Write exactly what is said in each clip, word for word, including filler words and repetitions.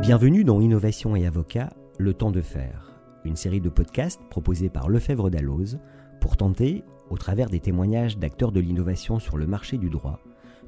Bienvenue dans Innovation et Avocats, le temps de faire, une série de podcasts proposés par Lefebvre Dalloz pour tenter, au travers des témoignages d'acteurs de l'innovation sur le marché du droit,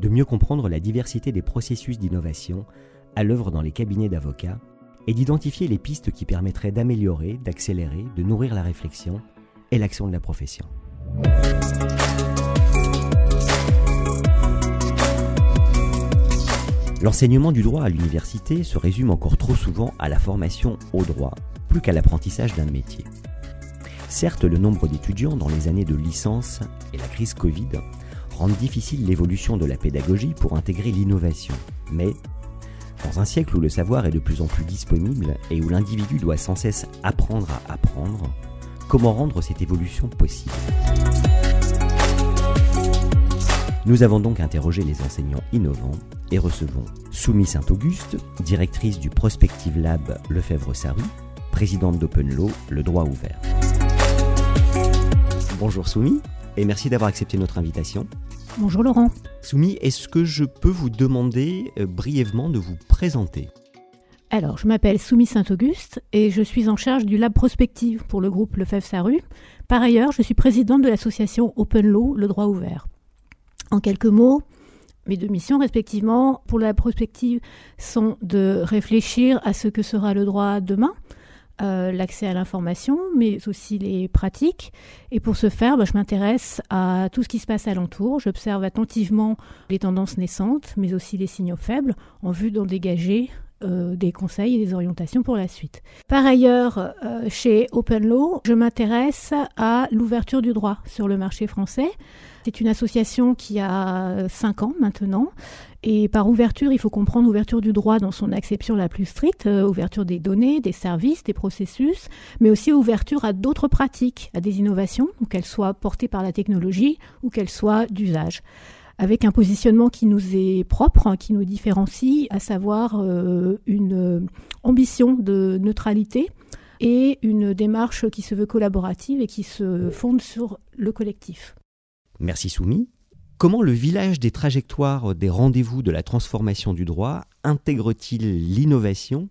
de mieux comprendre la diversité des processus d'innovation à l'œuvre dans les cabinets d'avocats et d'identifier les pistes qui permettraient d'améliorer, d'accélérer, de nourrir la réflexion et l'action de la profession. L'enseignement du droit à l'université se résume encore trop souvent à la formation au droit, plus qu'à l'apprentissage d'un métier. Certes, le nombre d'étudiants dans les années de licence et la crise Covid rendent difficile l'évolution de la pédagogie pour intégrer l'innovation. Mais, dans un siècle où le savoir est de plus en plus disponible et où l'individu doit sans cesse apprendre à apprendre, comment rendre cette évolution possible ? Nous avons donc interrogé les enseignants innovants et recevons Soumi Saint-Auguste, directrice du Prospective Lab Lefebvre Sarrut, présidente d'Open Law, Le Droit Ouvert. Bonjour Soumi, et merci d'avoir accepté notre invitation. Bonjour Laurent. Soumi, est-ce que je peux vous demander euh, brièvement de vous présenter ? Alors, je m'appelle Soumi Saint-Auguste et je suis en charge du Lab Prospective pour le groupe Lefebvre Sarrut. Par ailleurs, je suis présidente de l'association Open Law, Le Droit Ouvert. En quelques mots, mes deux missions respectivement pour la prospective sont de réfléchir à ce que sera le droit demain, euh, l'accès à l'information, mais aussi les pratiques. Et pour ce faire, bah, je m'intéresse à tout ce qui se passe alentour. J'observe attentivement les tendances naissantes, mais aussi les signaux faibles, en vue d'en dégager Euh, des conseils et des orientations pour la suite. Par ailleurs, euh, chez Open Law, je m'intéresse à l'ouverture du droit sur le marché français. C'est une association qui a cinq ans maintenant, et par ouverture, il faut comprendre ouverture du droit dans son acception la plus stricte, euh, ouverture des données, des services, des processus, mais aussi ouverture à d'autres pratiques, à des innovations, qu'elles soient portées par la technologie ou qu'elles soient d'usage, avec un positionnement qui nous est propre, qui nous différencie, à savoir une ambition de neutralité et une démarche qui se veut collaborative et qui se fonde sur le collectif. Merci Soumi. Comment le village des trajectoires des rendez-vous de la transformation du droit intègre-t-il l'innovation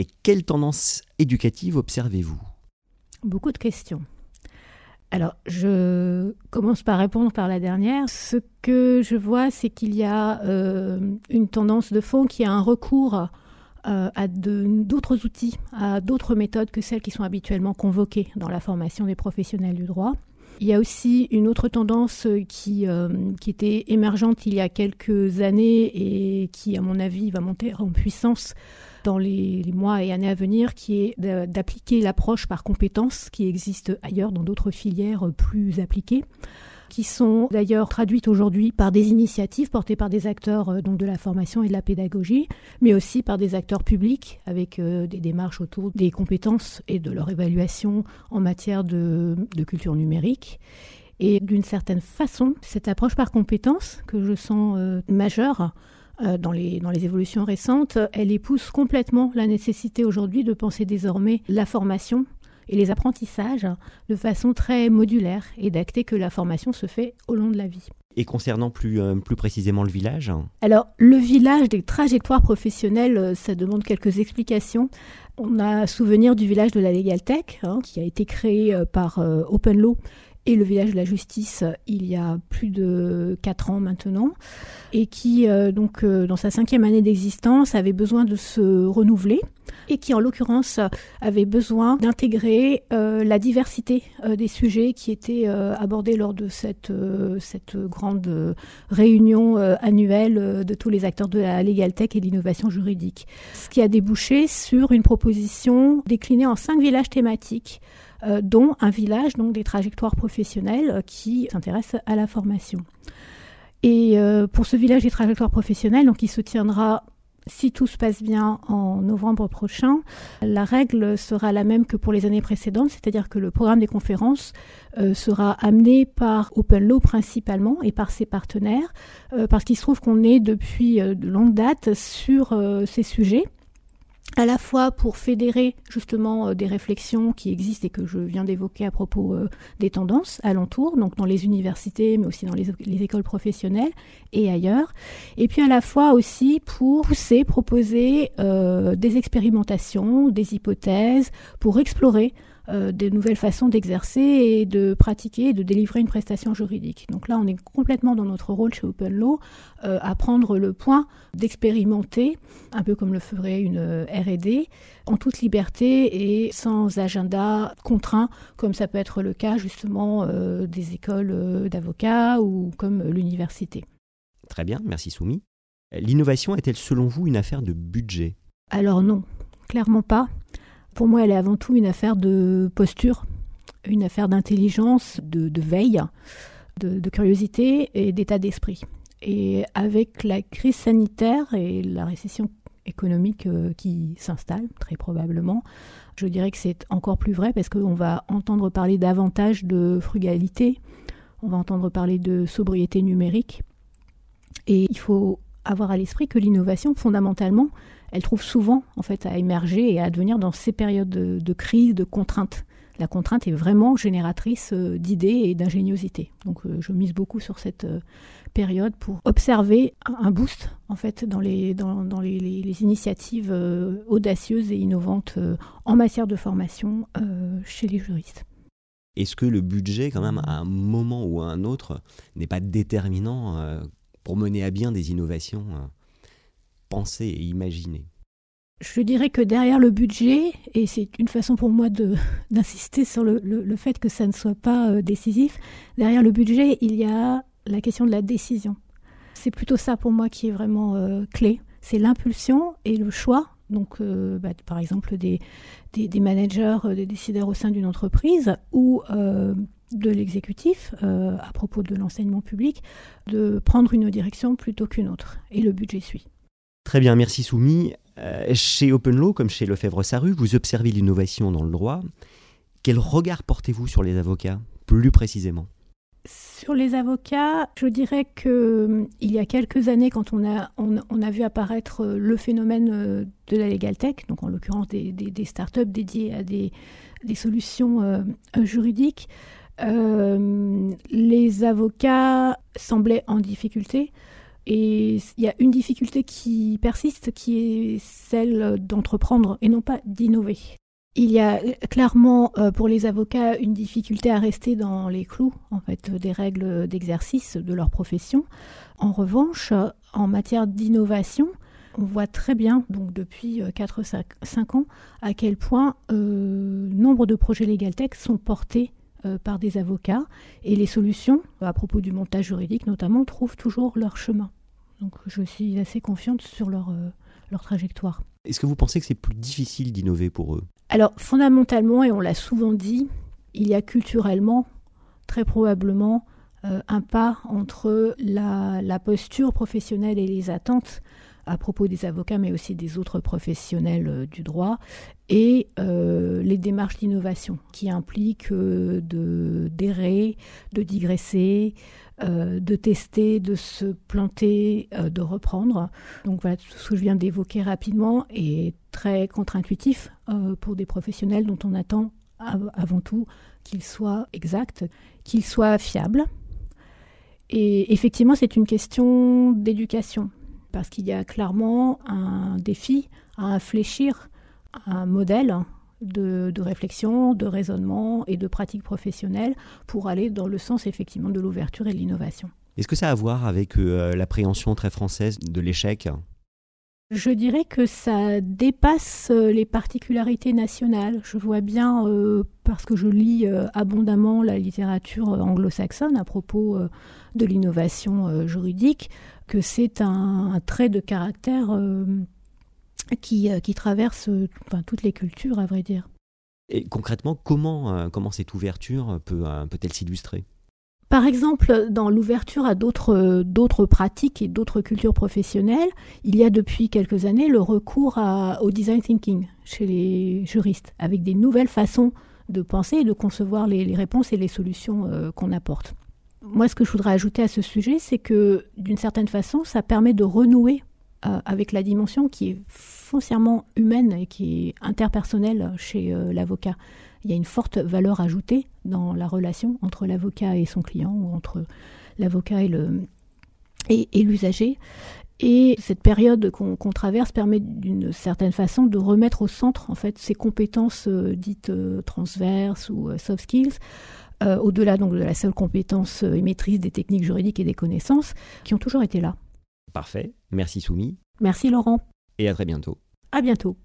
et quelles tendances éducatives observez-vous ? Beaucoup de questions. Alors, je commence par répondre par la dernière. Ce que je vois, c'est qu'il y a euh, une tendance de fond qui a un recours euh, à de, d'autres outils, à d'autres méthodes que celles qui sont habituellement convoquées dans la formation des professionnels du droit. Il y a aussi une autre tendance qui, euh, qui était émergente il y a quelques années et qui, à mon avis, va monter en puissance dans les, les mois et années à venir, qui est d'appliquer l'approche par compétences qui existe ailleurs dans d'autres filières plus appliquées, qui sont d'ailleurs traduites aujourd'hui par des initiatives portées par des acteurs donc de la formation et de la pédagogie, mais aussi par des acteurs publics avec euh, des démarches autour des compétences et de leur évaluation en matière de, de culture numérique. Et d'une certaine façon, cette approche par compétences que je sens euh, majeure, Dans les, dans les évolutions récentes, elle épouse complètement la nécessité aujourd'hui de penser désormais la formation et les apprentissages de façon très modulaire et d'acter que la formation se fait au long de la vie. Et concernant plus, euh, plus précisément le village ? Alors, le village des trajectoires professionnelles, ça demande quelques explications. On a souvenir du village de la Legal Tech, hein, qui a été créé par euh, Open Law, et le village de la justice il y a plus de quatre ans maintenant, et qui, euh, donc, euh, dans sa cinquième année d'existence, avait besoin de se renouveler et qui, en l'occurrence, avait besoin d'intégrer euh, la diversité euh, des sujets qui étaient euh, abordés lors de cette, euh, cette grande euh, réunion euh, annuelle euh, de tous les acteurs de la Legal Tech et de l'innovation juridique. Ce qui a débouché sur une proposition déclinée en cinq villages thématiques, euh, dont un village donc des trajectoires professionnelles euh, qui s'intéressent à la formation. Et euh, pour ce village des trajectoires professionnelles, donc, il se tiendra, si tout se passe bien, en novembre prochain. La règle sera la même que pour les années précédentes, c'est-à-dire que le programme des conférences euh, sera amené par Open Law principalement et par ses partenaires, euh, parce qu'il se trouve qu'on est depuis euh, de longue date sur euh, ces sujets, à la fois pour fédérer justement euh, des réflexions qui existent et que je viens d'évoquer à propos euh, des tendances alentours, donc dans les universités, mais aussi dans les, les écoles professionnelles et ailleurs. Et puis à la fois aussi pour pousser, proposer euh, des expérimentations, des hypothèses, pour explorer euh, des nouvelles façons d'exercer et de pratiquer et de délivrer une prestation juridique. Donc là, on est complètement dans notre rôle chez Open Law, euh, à prendre le point d'expérimenter, un peu comme le ferait une R et D, en toute liberté et sans agenda contraint, comme ça peut être le cas justement euh, des écoles euh, d'avocats ou comme l'université. Très bien, merci Soumi. L'innovation est-elle selon vous une affaire de budget ? Alors non, clairement pas. Pour moi, elle est avant tout une affaire de posture, une affaire d'intelligence, de, de veille, de, de curiosité et d'état d'esprit. Et avec la crise sanitaire et la récession économique qui s'installe, très probablement, je dirais que c'est encore plus vrai parce qu'on va entendre parler davantage de frugalité, on va entendre parler de sobriété numérique. Et il faut avoir à l'esprit que l'innovation, fondamentalement, elle trouve souvent en fait, à émerger et à advenir dans ces périodes de, de crise, de contraintes. La contrainte est vraiment génératrice d'idées et d'ingéniosité. Donc je mise beaucoup sur cette période pour observer un boost en fait, dans, les, dans, dans les, les, les initiatives audacieuses et innovantes en matière de formation chez les juristes. Est-ce que le budget, quand même, à un moment ou à un autre, n'est pas déterminant pour mener à bien des innovations euh, pensées et imaginées? Je dirais que derrière le budget, et c'est une façon pour moi de, d'insister sur le, le, le fait que ça ne soit pas euh, décisif, derrière le budget, il y a la question de la décision. C'est plutôt ça pour moi qui est vraiment euh, clé. C'est l'impulsion et le choix. Donc, euh, bah, par exemple, des, des, des managers, euh, des décideurs au sein d'une entreprise ou euh, de l'exécutif, euh, à propos de l'enseignement public, de prendre une direction plutôt qu'une autre. Et le budget suit. Très bien, merci Soumi. Euh, chez Open Law, comme chez Lefebvre Sarrut, vous observez l'innovation dans le droit. Quel regard portez-vous sur les avocats, plus précisément ? Sur les avocats, je dirais qu'il y a quelques années, quand on a, on, on a vu apparaître le phénomène de la Legal Tech, donc en l'occurrence des, des, des startups dédiées à des, des solutions euh, juridiques, euh, les avocats semblaient en difficulté. Et il y a une difficulté qui persiste, qui est celle d'entreprendre et non pas d'innover. Il y a clairement euh, pour les avocats une difficulté à rester dans les clous en fait, des règles d'exercice de leur profession. En revanche, en matière d'innovation, on voit très bien donc depuis quatre à cinq ans à quel point euh, nombre de projets Legal Tech sont portés euh, par des avocats et les solutions, à propos du montage juridique notamment, trouvent toujours leur chemin. Donc je suis assez confiante sur leur, euh, leur trajectoire. Est-ce que vous pensez que c'est plus difficile d'innover pour eux ? Alors fondamentalement, et on l'a souvent dit, il y a culturellement, très probablement, euh, un pas entre la, la posture professionnelle et les attentes à propos des avocats, mais aussi des autres professionnels euh, du droit, et euh, les démarches d'innovation qui impliquent euh, de, d'errer, de digresser, euh, de tester, de se planter, euh, de reprendre. Donc voilà, tout ce que je viens d'évoquer rapidement est très contre-intuitif euh, pour des professionnels dont on attend av- avant tout qu'ils soient exacts, qu'ils soient fiables. Et effectivement, c'est une question d'éducation. Parce qu'il y a clairement un défi à infléchir un modèle de, de réflexion, de raisonnement et de pratique professionnelle pour aller dans le sens effectivement de l'ouverture et de l'innovation. Est-ce que ça a à voir avec euh, l'appréhension très française de l'échec ? Je dirais que ça dépasse les particularités nationales. Je vois bien, euh, parce que je lis euh, abondamment la littérature anglo-saxonne à propos euh, de l'innovation euh, juridique, que c'est un, un trait de caractère euh, qui, euh, qui traverse euh, enfin, toutes les cultures, à vrai dire. Et concrètement, comment, euh, comment cette ouverture peut, euh, peut-elle s'illustrer ? Par exemple, dans l'ouverture à d'autres, d'autres pratiques et d'autres cultures professionnelles, il y a depuis quelques années le recours à, au design thinking chez les juristes, avec des nouvelles façons de penser et de concevoir les, les réponses et les solutions euh, qu'on apporte. Moi, ce que je voudrais ajouter à ce sujet, c'est que d'une certaine façon, ça permet de renouer euh, avec la dimension qui est foncièrement humaine et qui est interpersonnelle chez euh, l'avocat. Il y a une forte valeur ajoutée dans la relation entre l'avocat et son client, ou entre l'avocat et, le, et, et l'usager. Et cette période qu'on, qu'on traverse permet d'une certaine façon de remettre au centre en fait, ces compétences euh, dites euh, transverses ou euh, soft skills, euh, au-delà donc, de la seule compétence et maîtrise des techniques juridiques et des connaissances, qui ont toujours été là. Parfait. Merci Soumi. Merci Laurent. Et à très bientôt. À bientôt.